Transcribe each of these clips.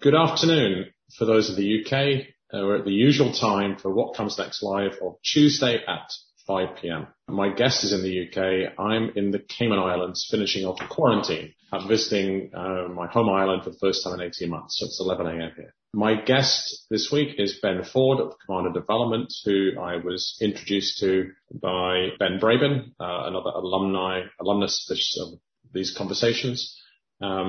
Good afternoon for those of the UK. We're at the usual time for What Comes Next Live on Tuesday at 5 p.m. My guest is in the UK. I'm in the Cayman Islands finishing off quarantine. I'm visiting my home island for the first time in 18 months, so it's 11 a.m. here. My guest this week is Ben Ford of Command and Development, who I was introduced to by Ben Braben, another alumnus of these conversations.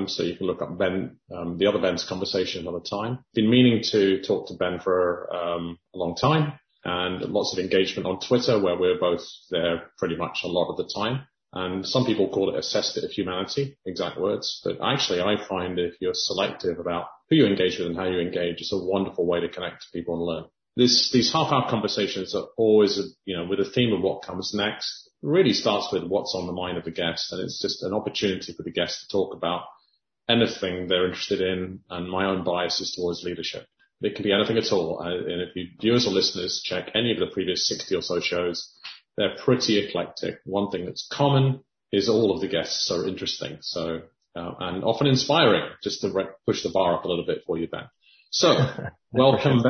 So you can look up Ben, the other Ben's conversation another time. Been meaning to talk to Ben for a long time, and lots of engagement on Twitter where we're both there pretty much a lot of the time. And some people call it a cesspit of humanity, exact words. But actually I find if you're selective about who you engage with and how you engage, it's a wonderful way to connect to people and learn. These half-hour conversations are always, with the theme of what comes next. Really starts with what's on the mind of the guest, and it's just an opportunity for the guest to talk about anything they're interested in, and my own bias is towards leadership. It can be anything at all, and if you viewers or listeners check any of the previous 60 or so shows, they're pretty eclectic. One thing that's common is all of the guests are interesting, so and often inspiring, just to push the bar up a little bit for you, Ben. So, welcome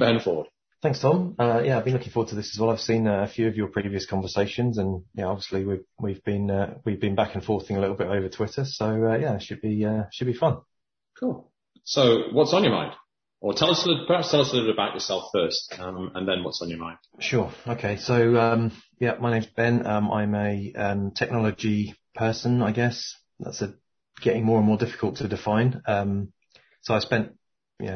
Ben Ford. Thanks, Tom. Yeah, I've been looking forward to this as well. I've seen a few of your previous conversations, and yeah, obviously we've been back and forthing a little bit over Twitter. So yeah, it should be fun. Cool. So, what's on your mind? Or tell us a little bit about yourself first, and then what's on your mind. Sure. Okay. So yeah, my name's Ben. I'm a technology person, I guess. That's getting more and more difficult to define. So I spent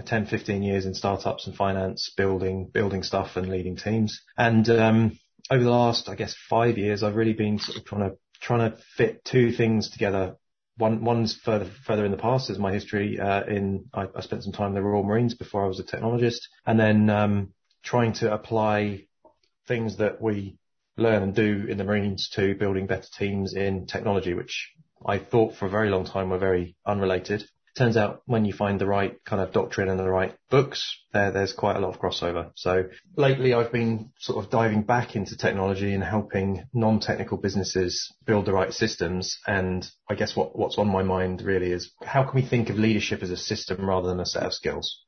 10, 15 years in startups and finance, building stuff and leading teams. And over the last, 5 years, I've really been sort of trying to fit two things together. One's further in the past is my history. I spent some time in the Royal Marines before I was a technologist, and then trying to apply things that we learn and do in the Marines to building better teams in technology, which I thought for a very long time were very unrelated. Turns out when you find the right kind of doctrine and the right books, there's quite a lot of crossover. So lately I've been sort of diving back into technology and helping non-technical businesses build the right systems. And I guess what's on my mind really is, how can we think of leadership as a system rather than a set of skills?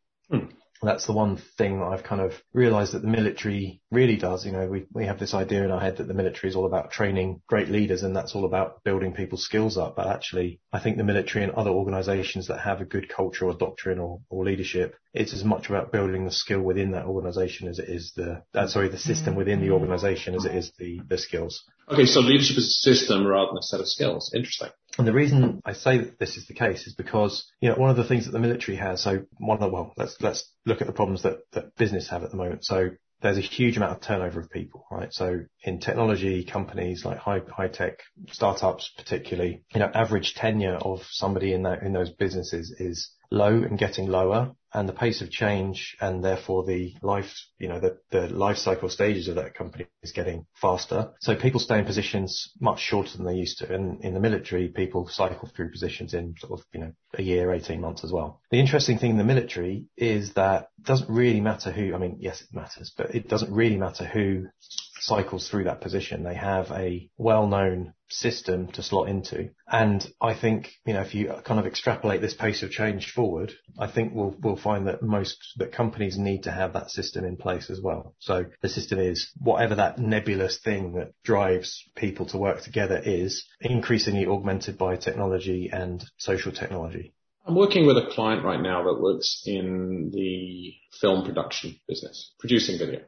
That's the one thing that I've kind of realized that the military really does. We have this idea in our head that the military is all about training great leaders, and that's all about building people's skills up. But actually, I think the military and other organizations that have a good culture or doctrine or leadership, it's as much about building the skill within that organization as it is the system within the organization as it is the skills. Okay, so leadership is a system rather than a set of skills. Interesting. And the reason I say that this is the case is because, one of the things that the military has, let's look at the problems that business have at the moment. So there's a huge amount of turnover of people, right? So in technology companies like high tech startups particularly, average tenure of somebody in those businesses is low and getting lower, and the pace of change and therefore the life, the life cycle stages of that company is getting faster. So people stay in positions much shorter than they used to. And in the military, people cycle through positions in sort of, a year, 18 months as well. The interesting thing in the military is that it doesn't really matter who, yes, it matters, but it doesn't really matter who cycles through that position. They have a well-known system to slot into. And I think, if you kind of extrapolate this pace of change forward, I think we'll find that that companies need to have that system in place as well. So the system is whatever that nebulous thing that drives people to work together is, increasingly augmented by technology and social technology. I'm working with a client right now that works in the film production business, producing video.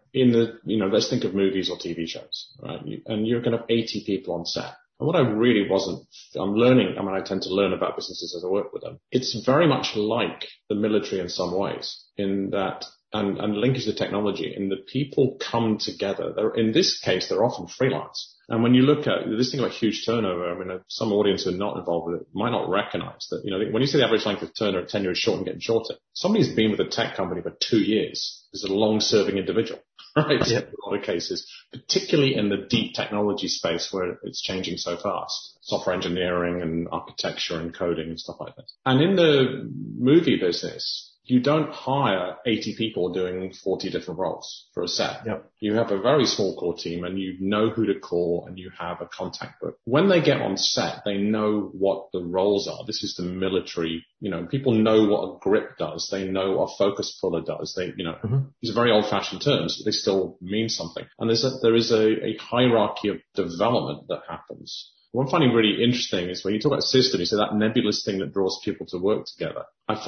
Let's think of movies or TV shows, right? And you're going to have 80 people on set. And what I really wasn't, I tend to learn about businesses as I work with them. It's very much like the military in some ways, in that, and linkage to technology, in that people come together. In this case, they're often freelance. And when you look at this thing about huge turnover, some audience who are not involved with it might not recognize that, when you say the average length of turnover, tenure is short and getting shorter. Somebody's been with a tech company for 2 years is a long-serving individual, right? Yep. In a lot of cases, particularly in the deep technology space where it's changing so fast, software engineering and architecture and coding and stuff like that. And in the movie business, you don't hire 80 people doing 40 different roles for a set. Yep. You have a very small core team and you know who to call and you have a contact book. When they get on set, they know what the roles are. This is the military, you know, people know what a grip does. They know what a focus puller does. They, you know, these are very old fashioned terms, but they still mean something. And there is a hierarchy of development that happens. One finding really interesting is when you talk about system, you say that nebulous thing that draws people to work together. I've been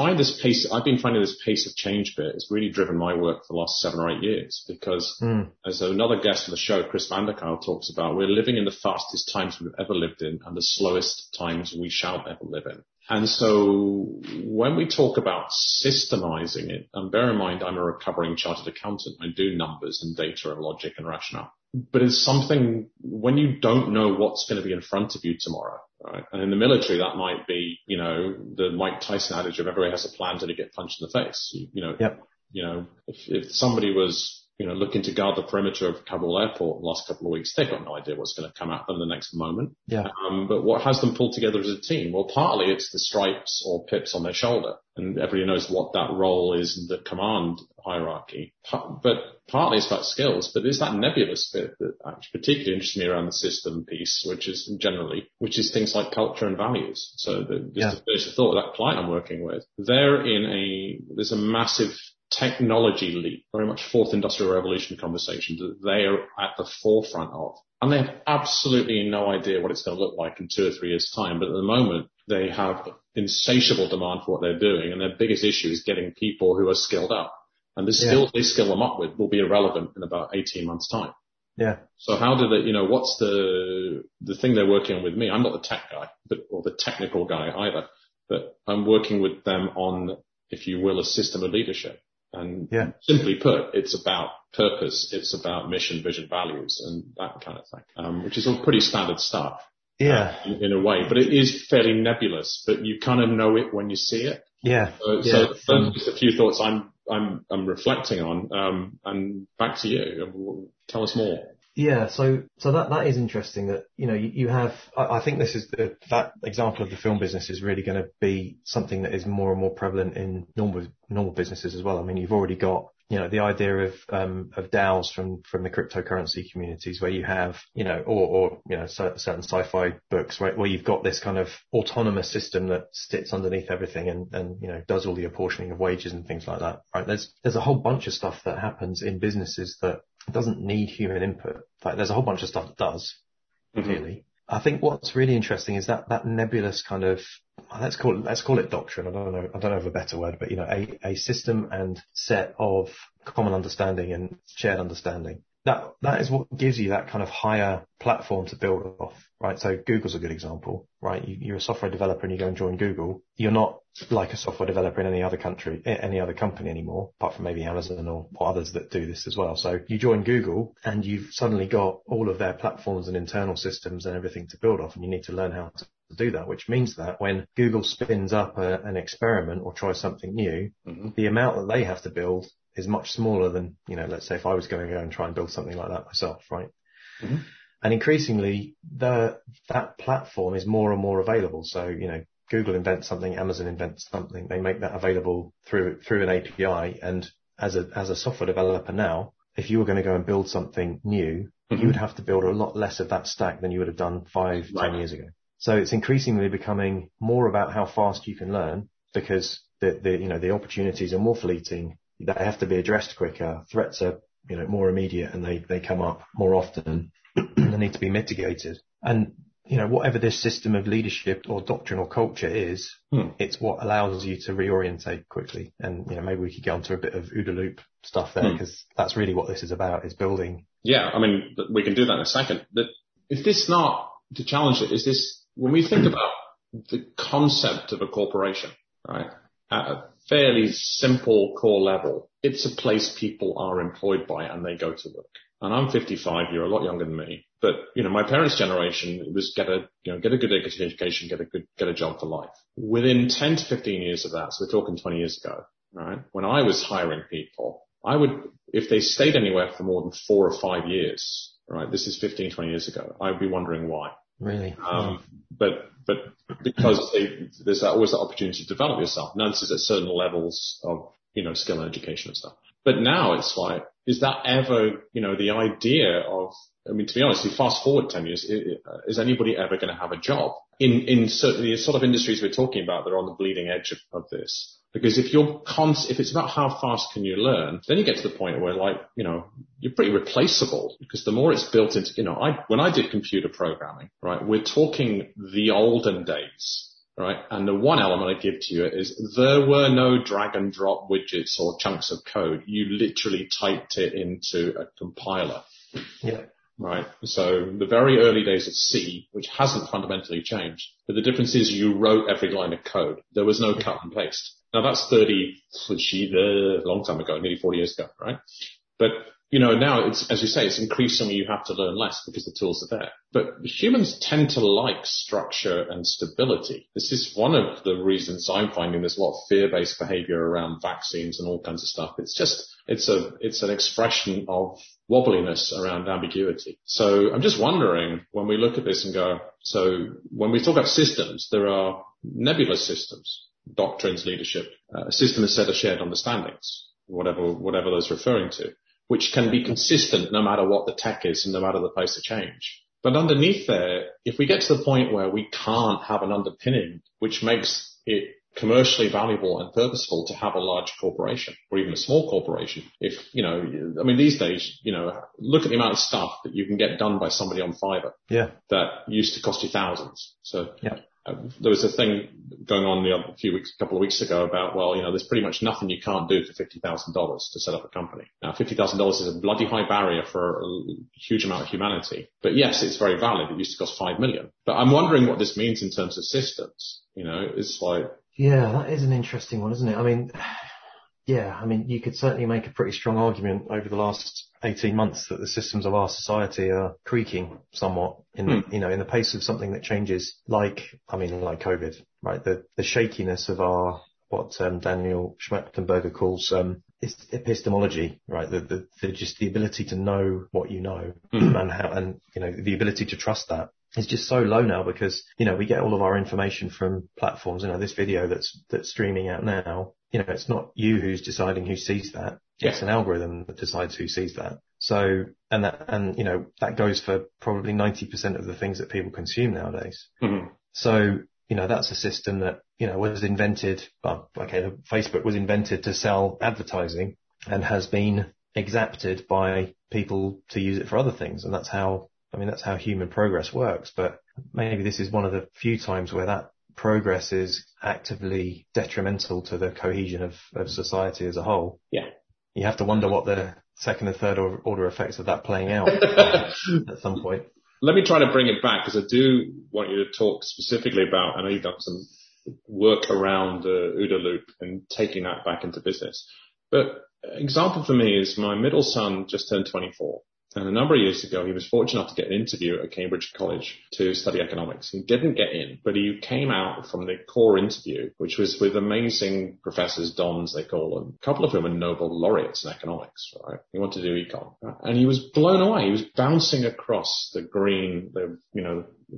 finding this pace of change bit has really driven my work for the last 7 or 8 years because as another guest on the show, Chris Vanderkyle, talks about, we're living in the fastest times we've ever lived in and the slowest times we shall ever live in. And so when we talk about systemizing it, and bear in mind, I'm a recovering chartered accountant. I do numbers and data and logic and rationale. But it's something when you don't know what's going to be in front of you tomorrow, right? And in the military, that might be, you know, the Mike Tyson adage of everybody has a plan till he gets punched in the face. You know, if somebody was, you know, looking to guard the perimeter of Kabul airport in the last couple of weeks, they've got no idea what's going to come at them the next moment. Yeah. But what has them pulled together as a team? Well, partly it's the stripes or pips on their shoulder. And everybody knows what that role is in the command hierarchy. But partly it's about skills, but it's that nebulous bit that actually particularly interests me around the system piece, which is things like culture and values. So just to finish the thought, that client I'm working with, there's a massive technology leap, very much fourth industrial revolution conversation that they are at the forefront of. And they have absolutely no idea what it's going to look like in 2 or 3 years' time. But at the moment, they have insatiable demand for what they're doing. And their biggest issue is getting people who are skilled up. And the skills they skill them up with will be irrelevant in about 18 months' time. Yeah. So how do they, you know, what's the thing they're working on with me? I'm not the tech guy, or the technical guy either, but I'm working with them on, if you will, a system of leadership. And simply put, it's about purpose. It's about mission, vision, values, and that kind of thing, which is all pretty standard stuff. Yeah. In a way, but it is fairly nebulous, but you kind of know it when you see it. Yeah. So just a few thoughts I'm reflecting on, and back to you. Tell us more. Yeah. So that is interesting that, you know, you have, I think this is that example of the film business is really going to be something that is more and more prevalent in normal businesses as well. I mean, you've already got, you know, the idea of DAOs from the cryptocurrency communities where you have, you know, or, you know, certain sci-fi books, right, where you've got this kind of autonomous system that sits underneath everything and, you know, does all the apportioning of wages and things like that, right? There's a whole bunch of stuff that happens in businesses that doesn't need human input. Like there's a whole bunch of stuff that does, really. I think what's really interesting is that nebulous kind of, let's call it doctrine. I don't know of a better word, but you know, a system and set of common understanding and shared understanding. That is what gives you that kind of higher platform to build off, right? So Google's a good example, right? You're a software developer and you go and join Google. You're not like a software developer in any other company anymore, apart from maybe Amazon or others that do this as well. So you join Google and you've suddenly got all of their platforms and internal systems and everything to build off, and you need to learn how to do that, which means that when Google spins up an experiment or tries something new, the amount that they have to build is much smaller than, you know, let's say if I was going to go and try and build something like that myself, right? And increasingly, that platform is more and more available. So, you know, Google invents something, Amazon invents something. They make that available through an API. And as a software developer now, if you were going to go and build something new, you would have to build a lot less of that stack than you would have done 5, 10 years ago. So it's increasingly becoming more about how fast you can learn because the opportunities are more fleeting. They have to be addressed quicker. Threats are, you know, more immediate and they come up more often and they need to be mitigated. And, you know, whatever this system of leadership or doctrinal culture is, it's what allows you to reorientate quickly. And, you know, maybe we could get onto a bit of OODA loop stuff there because that's really what this is about, is building. Yeah. I mean, we can do that in a second. But is this not to challenge it? Is this, when we think about the concept of a corporation, right, at a fairly simple core level, it's a place people are employed by and they go to work. And I'm 55, you're a lot younger than me, but, you know, my parents' generation, it was get a good education, get a job for life. Within 10 to 15 years of that, so we're talking 20 years ago, right, when I was hiring people, I would, if they stayed anywhere for more than 4 or 5 years, right, this is 15, 20 years ago, I would be wondering why. Really? But because there's always the opportunity to develop yourself. Now, this is at certain levels of, skill and education and stuff. But now it's like, is that ever, the idea of, to be honest, you fast forward 10 years, is anybody ever going to have a job? In certainly the sort of industries we're talking about, they're on the bleeding edge of this. Because if it's about how fast can you learn, then you get to the point where you're pretty replaceable, because the more it's built into, when I did computer programming, right, we're talking the olden days. Right. And the one element I give to you is there were no drag and drop widgets or chunks of code. You literally typed it into a compiler. Yeah. Right. So the very early days of C, which hasn't fundamentally changed, but the difference is you wrote every line of code. There was no cut and paste. Now that's a long time ago, nearly 40 years ago. Right. But now it's, as you say, it's increasingly you have to learn less because the tools are there. But humans tend to like structure and stability. This is one of the reasons I'm finding there's a lot of fear-based behavior around vaccines and all kinds of stuff. It's just, it's an expression of wobbliness around ambiguity. So I'm just wondering, when we look at this and go, so when we talk about systems, there are nebulous systems, doctrines, leadership, a system is set of shared understandings, whatever those referring to, which can be consistent no matter what the tech is and no matter the pace of change. But underneath there, if we get to the point where we can't have an underpinning which makes it commercially valuable and purposeful to have a large corporation or even a small corporation, these days, look at the amount of stuff that you can get done by somebody on Fiverr. Yeah. That used to cost you thousands. So yeah. There was a thing going on a couple of weeks ago about, there's pretty much nothing you can't do for $50,000 to set up a company. Now, $50,000 is a bloody high barrier for a huge amount of humanity. But yes, it's very valid. It used to cost $5 million. But I'm wondering what this means in terms of systems. It's like... Yeah, that is an interesting one, isn't it? You could certainly make a pretty strong argument over the last 18 months that the systems of our society are creaking somewhat in the pace of something that changes like COVID, right? The shakiness of our, what Daniel Schmachtenberger calls, epistemology, right? Just the ability to know what you know and the ability to trust that. It's just so low now because, we get all of our information from platforms, this video that's streaming out now, it's not you who's deciding who sees that. Yeah. It's an algorithm that decides who sees that. So, that goes for probably 90% of the things that people consume nowadays. Mm-hmm. So, that's a system that, was invented. Facebook was invented to sell advertising and has been exacted by people to use it for other things. And that's how human progress works, but maybe this is one of the few times where that progress is actively detrimental to the cohesion of society as a whole. Yeah. You have to wonder what the second and third order effects of that playing out at some point. Let me try to bring it back, because I do want you to talk specifically about, I know you've done some work around the OODA loop and taking that back into business. But example for me is my middle son just turned 24. And a number of years ago, he was fortunate enough to get an interview at Cambridge College to study economics. He didn't get in, but he came out from the core interview, which was with amazing professors, dons, they call them, a couple of whom are Nobel laureates in economics, right? He wanted to do econ. And he was blown away. He was bouncing across the green,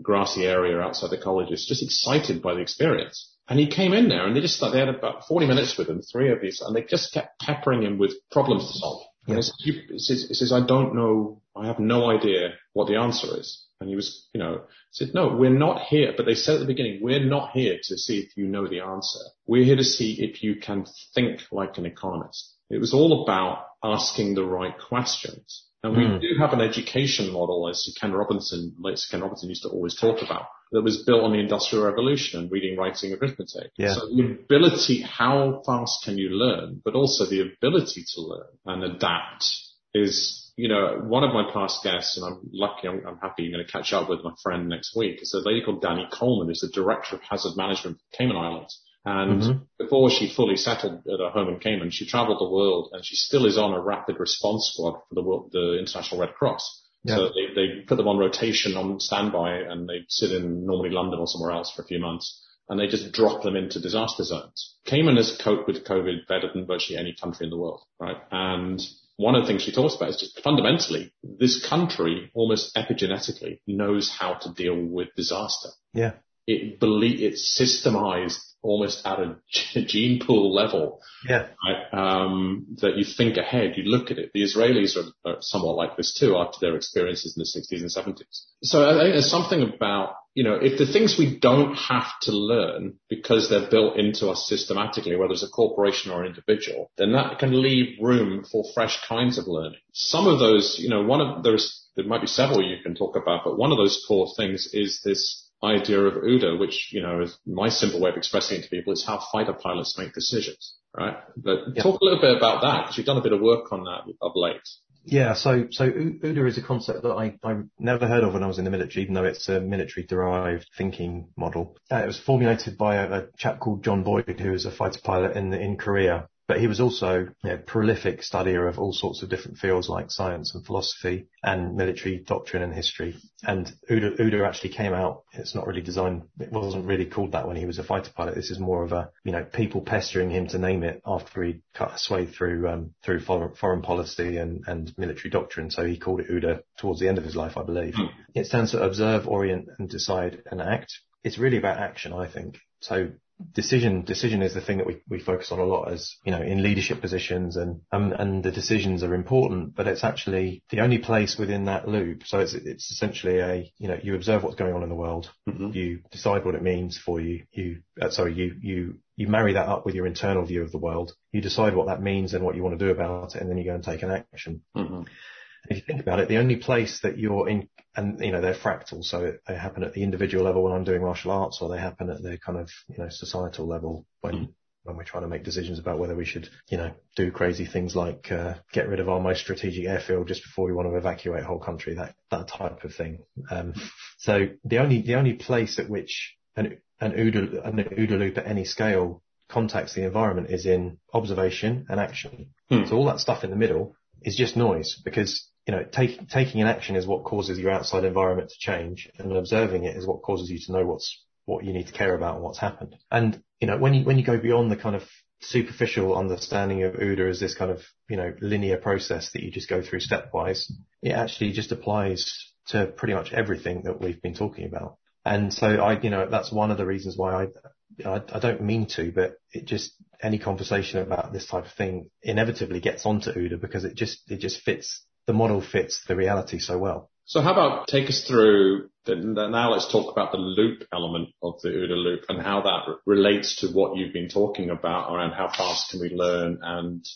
grassy area outside the colleges, just excited by the experience. And he came in there and they had about 40 minutes with him, three of these, and they just kept peppering him with problems to solve. Yeah. And he says, I don't know, I have no idea what the answer is. And he was, said, no, we're not here. But they said at the beginning, we're not here to see if you know the answer. We're here to see if you can think like an economist. It was all about asking the right questions. And we do have an education model, as Ken Robinson used to always talk about, that was built on the Industrial Revolution and reading, writing, arithmetic. Yeah. So the ability, how fast can you learn, but also the ability to learn and adapt is, one of my past guests, and I'm happy I'm going to catch up with my friend next week, is a lady called Danny Coleman, who's the Director of Hazard Management for Cayman Islands. And before she fully settled at her home in Cayman, she traveled the world, and she still is on a rapid response squad for the International Red Cross. Yeah. So they put them on rotation, on standby, and they sit in normally London or somewhere else for a few months, and they just drop them into disaster zones. Cayman has coped with COVID better than virtually any country in the world, right? And one of the things she talks about is just fundamentally this country almost epigenetically knows how to deal with disaster. Yeah. It's systemized almost at a gene pool level. Yeah. Right? That you think ahead, you look at it. The Israelis are somewhat like this too after their experiences in the 60s and 70s. So I think there's something about, if the things we don't have to learn because they're built into us systematically, whether it's a corporation or an individual, then that can leave room for fresh kinds of learning. Some of those, there might be several you can talk about, but one of those core things is this idea of OODA, which, is my simple way of expressing it to people, is how fighter pilots make decisions, right? But talk a little bit about that, because you've done a bit of work on that of late. Yeah, so OODA is a concept that I never heard of when I was in the military, even though it's a military-derived thinking model. It was formulated by a chap called John Boyd, who was a fighter pilot in Korea. But he was also a prolific studier of all sorts of different fields like science and philosophy and military doctrine and history. And OODA actually came out. It's not really designed. It wasn't really called that when he was a fighter pilot. This is more of a, people pestering him to name it after he cut a sway through foreign policy and military doctrine. So he called it OODA towards the end of his life, I believe. It stands for observe, orient and decide and act. It's really about action, I think. So Decision is the thing that we focus on a lot as, in leadership positions and the decisions are important, but it's actually the only place within that loop. So it's essentially you observe what's going on in the world. Mm-hmm. You decide what it means for you. You marry that up with your internal view of the world. You decide what that means and what you want to do about it. And then you go and take an action. Mm-hmm. If you think about it, the only place that you're in, and they're fractal, so they happen at the individual level when I'm doing martial arts, or they happen at the kind of societal level when we're trying to make decisions about whether we should do crazy things like get rid of our most strategic airfield just before we want to evacuate a whole country, that type of thing. So the only place at which an OODA loop at any scale contacts the environment is in observation and action. So all that stuff in the middle is just noise, because taking an action is what causes your outside environment to change, and observing it is what causes you to know what you need to care about and what's happened. And when you go beyond the kind of superficial understanding of OODA as this kind of linear process that you just go through stepwise, it actually just applies to pretty much everything that we've been talking about. And so I that's one of the reasons why I don't mean to, but it just, any conversation about this type of thing inevitably gets onto OODA, because it just fits. The model fits the reality so well. So how about take us through, now let's talk about the loop element of the OODA loop and how that relates to what you've been talking about around how fast can we learn and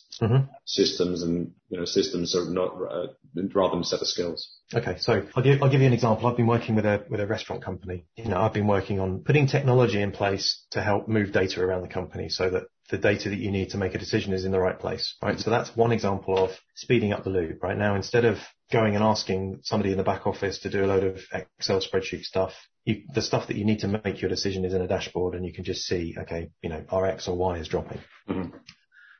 systems and, systems are not, rather than a set of skills. Okay. So I'll give you an example. I've been working with a restaurant company. I've been working on putting technology in place to help move data around the company so that the data that you need to make a decision is in the right place, right? So that's one example of speeding up the loop. Right now, instead of going and asking somebody in the back office to do a load of Excel spreadsheet stuff, the stuff that you need to make your decision is in a dashboard, and you can just see, okay, our X or Y is dropping. Mm-hmm.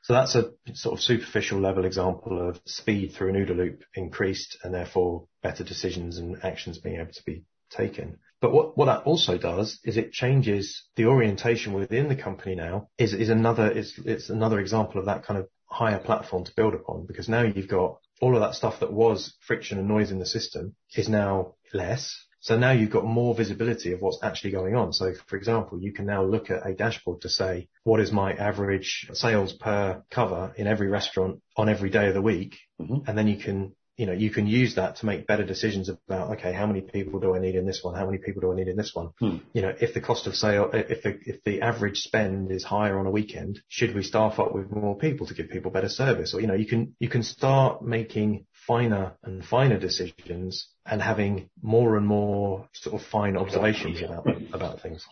So that's a sort of superficial level example of speed through an OODA loop increased, and therefore better decisions and actions being able to be taken. But what that also does is it changes the orientation within the company. Now it's another example of that kind of higher platform to build upon, because now you've got all of that stuff that was friction and noise in the system is now less. So now you've got more visibility of what's actually going on. So for example, you can now look at a dashboard to say, what is my average sales per cover in every restaurant on every day of the week? Mm-hmm. And then you can use that to make better decisions about, okay, how many people do I need in this one? How many people do I need in this one? If the cost of sale, if the average spend is higher on a weekend, should we staff up with more people to give people better service? Or, you can start making finer and finer decisions and having more and more sort of fine observations about things.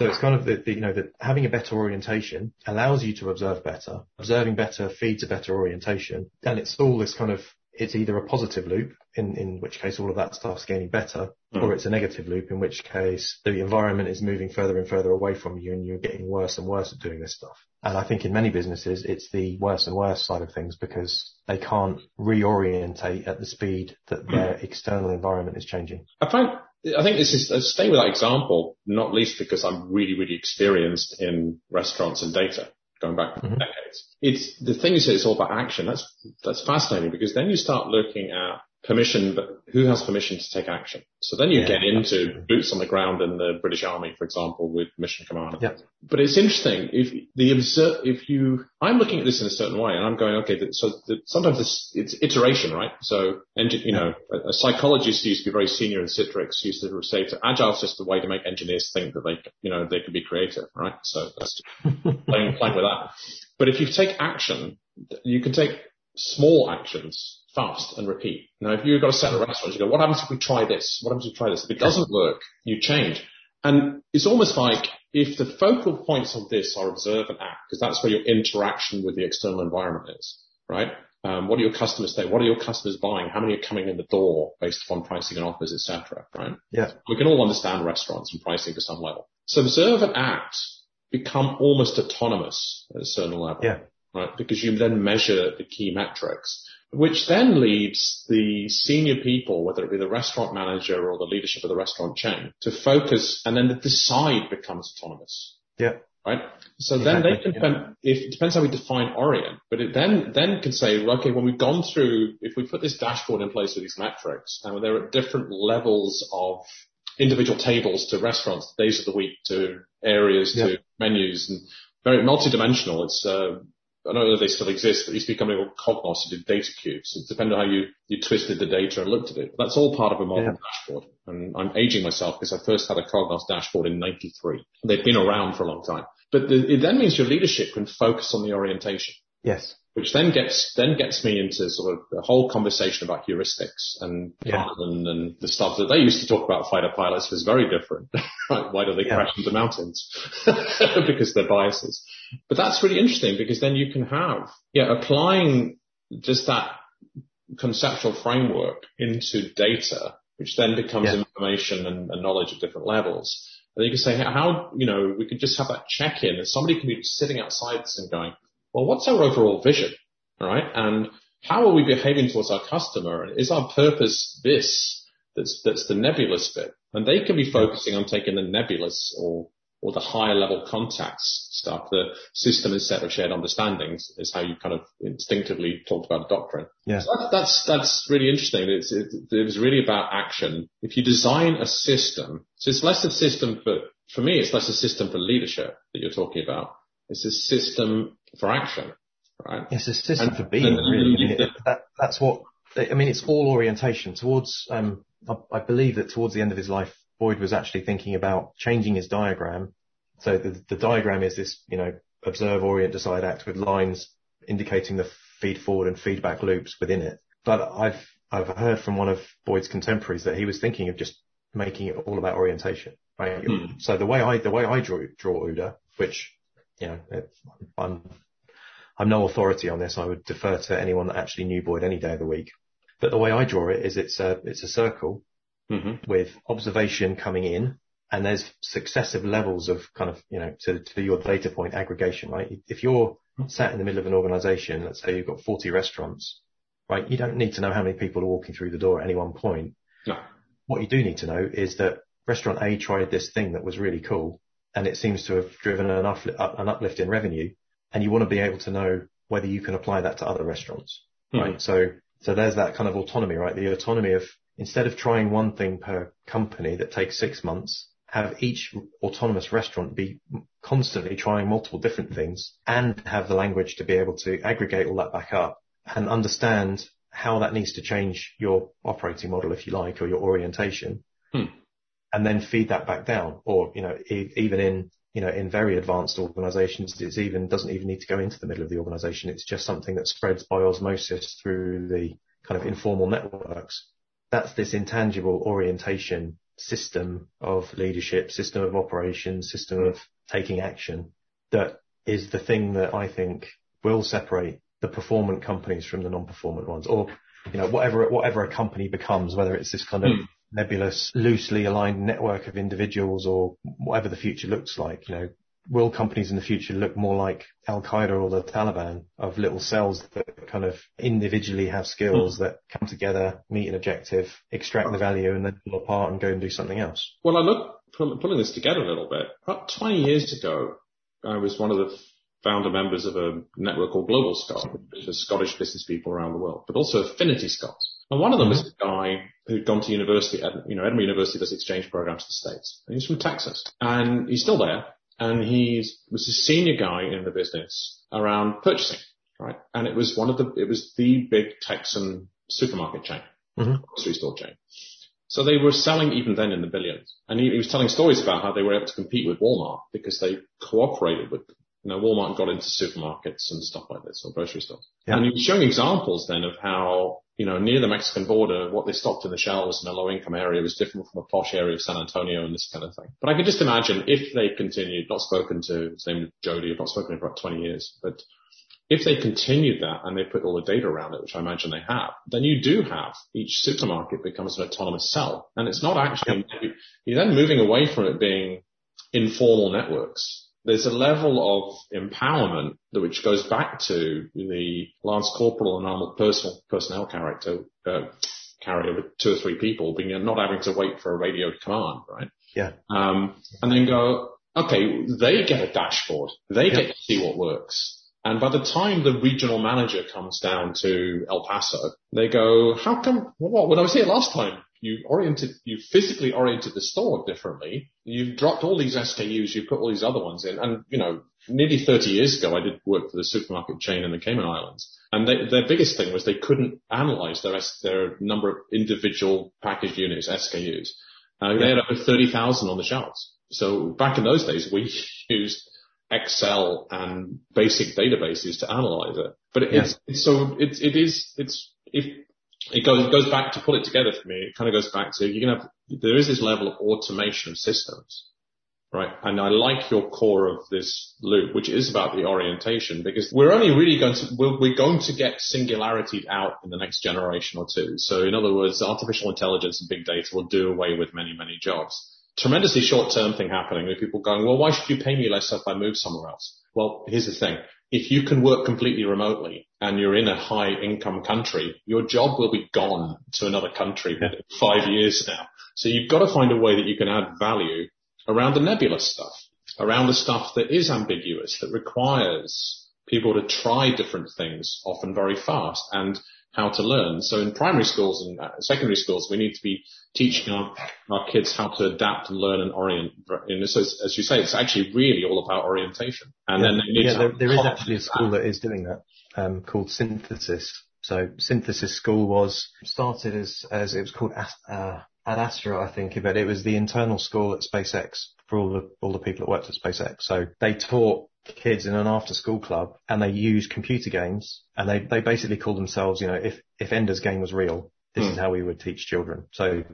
So it's kind of that having a better orientation allows you to observe better. Observing better feeds a better orientation. And it's all this kind of, it's either a positive loop, in which case all of that stuff's getting better, or it's a negative loop, in which case the environment is moving further and further away from you, and you're getting worse and worse at doing this stuff. And I think in many businesses, it's the worse and worse side of things, because they can't reorientate at the speed that their external environment is changing. I think this is, stay with that example, not least because I'm really, really experienced in restaurants and data. going back decades. It's, the thing is, it's all about action. That's fascinating, because then you start looking at permission, but who has permission to take action? So then you get into boots on the ground in the British Army, for example, with Mission Commander. Yeah. But it's interesting, I'm looking at this in a certain way, and I'm going, sometimes it's iteration, right? So, a psychologist used to be very senior in Citrix, used to say to Agile's just a way to make engineers think that they can be creative, right? So that's playing with that. But if you take action, you can take small actions, fast and repeat. Now, if you've got a set of restaurants, you go, what happens if we try this? What happens if we try this? If it doesn't work, you change. And it's almost like if the focal points of this are observe and act, because that's where your interaction with the external environment is, right? What do your customers say? What are your customers buying? How many are coming in the door based upon pricing and offers, et cetera, right? Yeah. We can all understand restaurants and pricing to some level. So observe and act become almost autonomous at a certain level, right? Because you then measure the key metrics, which then leads the senior people, whether it be the restaurant manager or the leadership of the restaurant chain, to focus, and then the decide becomes autonomous. Yeah. Right? So exactly. Then they can, it depends how we define orient, but it then can say, okay, when we've gone through, if we put this dashboard in place with these metrics, and they're at different levels of individual tables to restaurants, days of the week to areas to menus, and very multidimensional. It's, I don't know if they still exist, but it used to be a company called Cognos who did data cubes. It depended on how you twisted the data and looked at it. That's all part of a modern dashboard. And I'm aging myself because I first had a Cognos dashboard in 93. They've been around for a long time. But it then means your leadership can focus on the orientation. Yes. Which then gets me into sort of the whole conversation about heuristics and and the stuff that they used to talk about. Fighter pilots was very different. Right? Why do they crash into mountains? Because they're biases. But that's really interesting, because then you can have applying just that conceptual framework into data, which then becomes information and knowledge at different levels. And you can say, we could just have that check in, and somebody can be sitting outside this and going, well, what's our overall vision, right? And how are we behaving towards our customer? And is our purpose this? That's the nebulous bit. And they can be focusing on taking the nebulous or the higher level context stuff. The system is set of shared understandings is how you kind of instinctively talked about doctrine. Yeah. So that's really interesting. It was really about action. If you design a system, so it's less a system for me, it's less a system for leadership that you're talking about. It's a system for action, right? It's a system for being, really. That's what, I mean, it's all orientation. Towards, I believe that towards the end of his life, Boyd was actually thinking about changing his diagram. So the diagram is this, observe, orient, decide, act, with lines indicating the feed forward and feedback loops within it. But I've heard from one of Boyd's contemporaries that he was thinking of just making it all about orientation, right? So the way I draw OODA, which, I'm no authority on this. I would defer to anyone that actually knew Boyd any day of the week. But the way I draw it is it's a circle with observation coming in, and there's successive levels of kind of, to your data point aggregation, right? If you're sat in the middle of an organization, let's say you've got 40 restaurants, right? You don't need to know how many people are walking through the door at any one point. No. What you do need to know is that restaurant A tried this thing that was really cool, and it seems to have driven an uplift in revenue, and you want to be able to know whether you can apply that to other restaurants, right? So there's that kind of autonomy, right? The autonomy of, instead of trying one thing per company that takes 6 months, have each autonomous restaurant be constantly trying multiple different things, and have the language to be able to aggregate all that back up and understand how that needs to change your operating model, if you like, or your orientation. And then feed that back down, or, even in, in very advanced organizations, it's doesn't even need to go into the middle of the organization. It's just something that spreads by osmosis through the kind of informal networks. That's this intangible orientation system of leadership, system of operations, system of taking action. That is the thing that I think will separate the performant companies from the non-performant ones, or, whatever a company becomes, whether it's this kind of nebulous, loosely aligned network of individuals, or whatever the future looks like. Will companies in the future look more like Al-Qaeda or the Taliban, of little cells that kind of individually have skills that come together, meet an objective, extract the value, and then pull apart and go and do something else? Well, I look, pulling this together a little bit, about 20 years ago, I was one of the founder members of a network called Global Scot, which is Scottish business people around the world, but also Affinity Scots. And one of them was a guy who'd gone to university, Edinburgh University does exchange programs to the States. And he's from Texas. And he's still there. And he was the senior guy in the business around purchasing, right? And it was the big Texan supermarket chain, grocery store chain. So they were selling even then in the billions. And he was telling stories about how they were able to compete with Walmart because they cooperated with them. Walmart got into supermarkets and stuff like this, or grocery stores. Yeah. And he was showing examples then of how, near the Mexican border, what they stocked in the shelves in a low-income area was different from a posh area of San Antonio and this kind of thing. But I can just imagine if they continued, not spoken to, his name is Jody, I've not spoken to him for about 20 years, but if they continued that and they put all the data around it, which I imagine they have, then you do have each supermarket becomes an autonomous cell. And it's not actually, you're then moving away from it being informal networks. There's a level of empowerment that which goes back to the Lance Corporal and Armored personnel character carrier with 2 or 3 people, being not having to wait for a radio command, right? Yeah. And then go, okay, they get a dashboard, they get to see what works. And by the time the regional manager comes down to El Paso, they go, how come? When I was here last time, you physically oriented the store differently. You've dropped all these SKUs, you've put all these other ones in. And, nearly 30 years ago, I did work for the supermarket chain in the Cayman Islands. And their biggest thing was they couldn't analyze their number of individual package units, SKUs. They had over 30,000 on the shelves. So back in those days, we used Excel and basic databases to analyze it. But it goes back to put it together for me. It kind of goes back to there is this level of automation of systems, right? And I like your core of this loop, which is about the orientation, because we're only really going to get singularity out in the next generation or two. So in other words, artificial intelligence and big data will do away with many, many jobs. Tremendously short-term thing happening with people going, well, why should you pay me less if I move somewhere else? Well, here's the thing. If you can work completely remotely and you're in a high-income country, your job will be gone to another country in 5 years now. So you've got to find a way that you can add value around the nebulous stuff, around the stuff that is ambiguous, that requires people to try different things, often very fast, and how to learn. So in primary schools and secondary schools, we need to be teaching our kids how to adapt and learn and orient. And so, as you say, it's actually really all about orientation. And then they need to there is actually a school that is doing that called Synthesis. So Synthesis School was started as it was called Ad Astra, I think, but it was the internal school at SpaceX for all the people that worked at SpaceX. So they taught kids in an after school club and they use computer games, and they basically call themselves, if Ender's Game was real, this is how we would teach children. So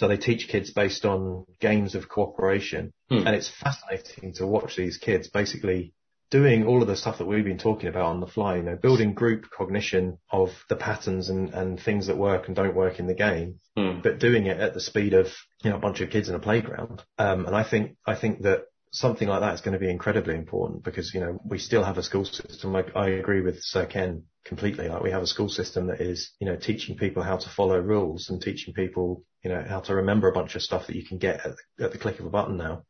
they teach kids based on games of cooperation. And it's fascinating to watch these kids basically doing all of the stuff that we've been talking about on the fly, building group cognition of the patterns and things that work and don't work in the game, but doing it at the speed of, a bunch of kids in a playground. And I think that something like that is going to be incredibly important because, we still have a school system. Like, I agree with Sir Ken completely. Like, we have a school system that is, teaching people how to follow rules and teaching people, how to remember a bunch of stuff that you can get at the click of a button now.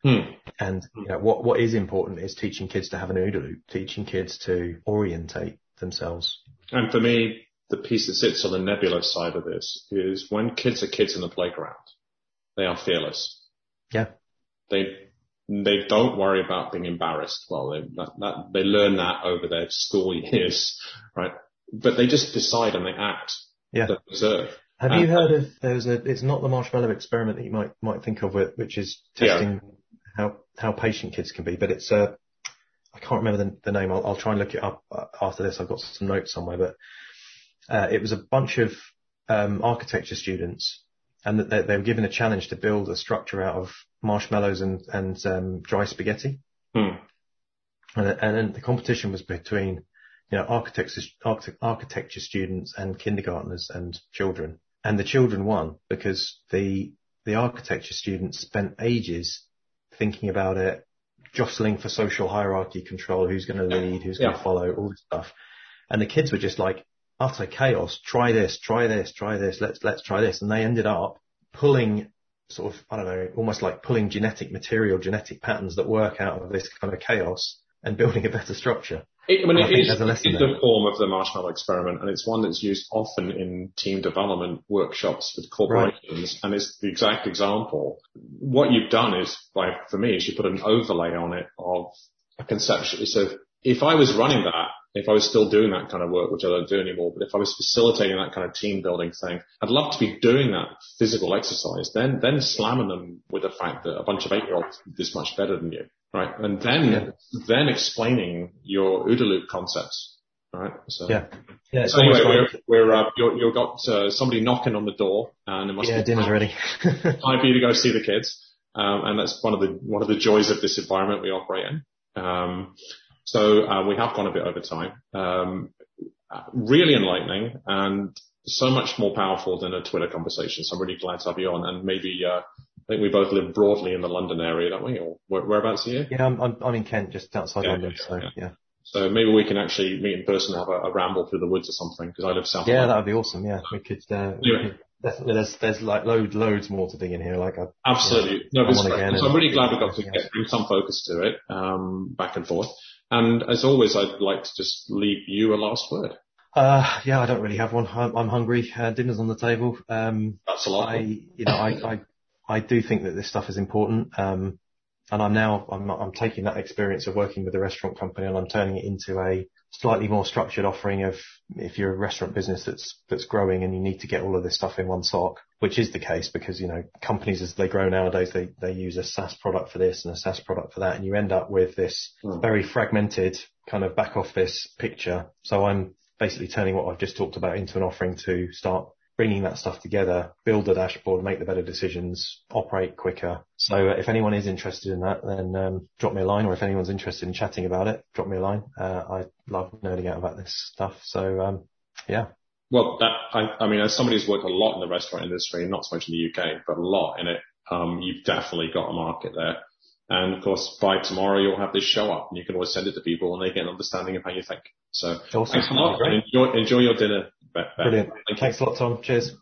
And, what is important is teaching kids to have an OODA loop, teaching kids to orientate themselves. And for me, the piece that sits on the nebulous side of this is when kids are kids in the playground, they are fearless. Yeah. They don't worry about being embarrassed. Well, they learn that over their school years, right? But they just decide and they act. Yeah. They observe. Have you heard of it's not the marshmallow experiment that you might think of, which is testing how patient kids can be, but it's I can't remember the name. I'll try and look it up after this. I've got some notes somewhere, but it was a bunch of architecture students. And they were given a challenge to build a structure out of marshmallows and dry spaghetti. And then the competition was between, architecture students and kindergartners and children. And the children won because the architecture students spent ages thinking about it, jostling for social hierarchy control, who's going to lead, who's going to follow, all this stuff. And the kids were just like, utter chaos, try this, let's try this. And they ended up pulling almost like pulling genetic patterns that work out of this kind of chaos and building a better structure. It's a form of the marshmallow experiment, and it's one that's used often in team development workshops with corporations, right. And it's the exact example. What you've done is, for me, you put an overlay on it of a conception. So if I was running that, if I was still doing that kind of work, which I don't do anymore, but if I was facilitating that kind of team building thing, I'd love to be doing that physical exercise, then slamming them with the fact that a bunch of 8-year-olds do this much better than you, right? And then explaining your OODA loop concepts, right? So, so anyway, you've got somebody knocking on the door, and it must be dinner's ready. Time for you to go see the kids. And that's one of the joys of this environment we operate in. So we have gone a bit over time. Really enlightening and so much more powerful than a Twitter conversation. So I'm really glad to have you on. And maybe I think we both live broadly in the London area, don't we? Or whereabouts are you? Yeah, I'm in Kent, just outside London. Yeah. So maybe we can actually meet in person and have a ramble through the woods or something, because I live south. Yeah, that would be awesome. Yeah, we could. Definitely, there's like loads more to dig in here. Absolutely. So I'm really glad we got to bring some focus to it, back and forth. And as always, I'd like to just leave you a last word. I don't really have one. I'm hungry. Dinner's on the table. That's a lot. I do think that this stuff is important. And I'm taking that experience of working with a restaurant company, and I'm turning it into a slightly more structured offering of, if you're a restaurant business that's growing and you need to get all of this stuff in one sock, which is the case because, companies as they grow nowadays, they use a SaaS product for this and a SaaS product for that. And you end up with this very fragmented kind of back office picture. So I'm basically turning what I've just talked about into an offering to start bringing that stuff together, build a dashboard, make the better decisions, operate quicker. So if anyone is interested in that, then drop me a line, or if anyone's interested in chatting about it, drop me a line. I love nerding out about this stuff. So, yeah. Well, as somebody who's worked a lot in the restaurant industry, not so much in the UK, but a lot in it, you've definitely got a market there. And of course, by tomorrow, you'll have this show up, and you can always send it to people and they get an understanding of how you think. So awesome. Thanks a lot. Enjoy your dinner. Brilliant. Thanks a lot, Tom. Cheers.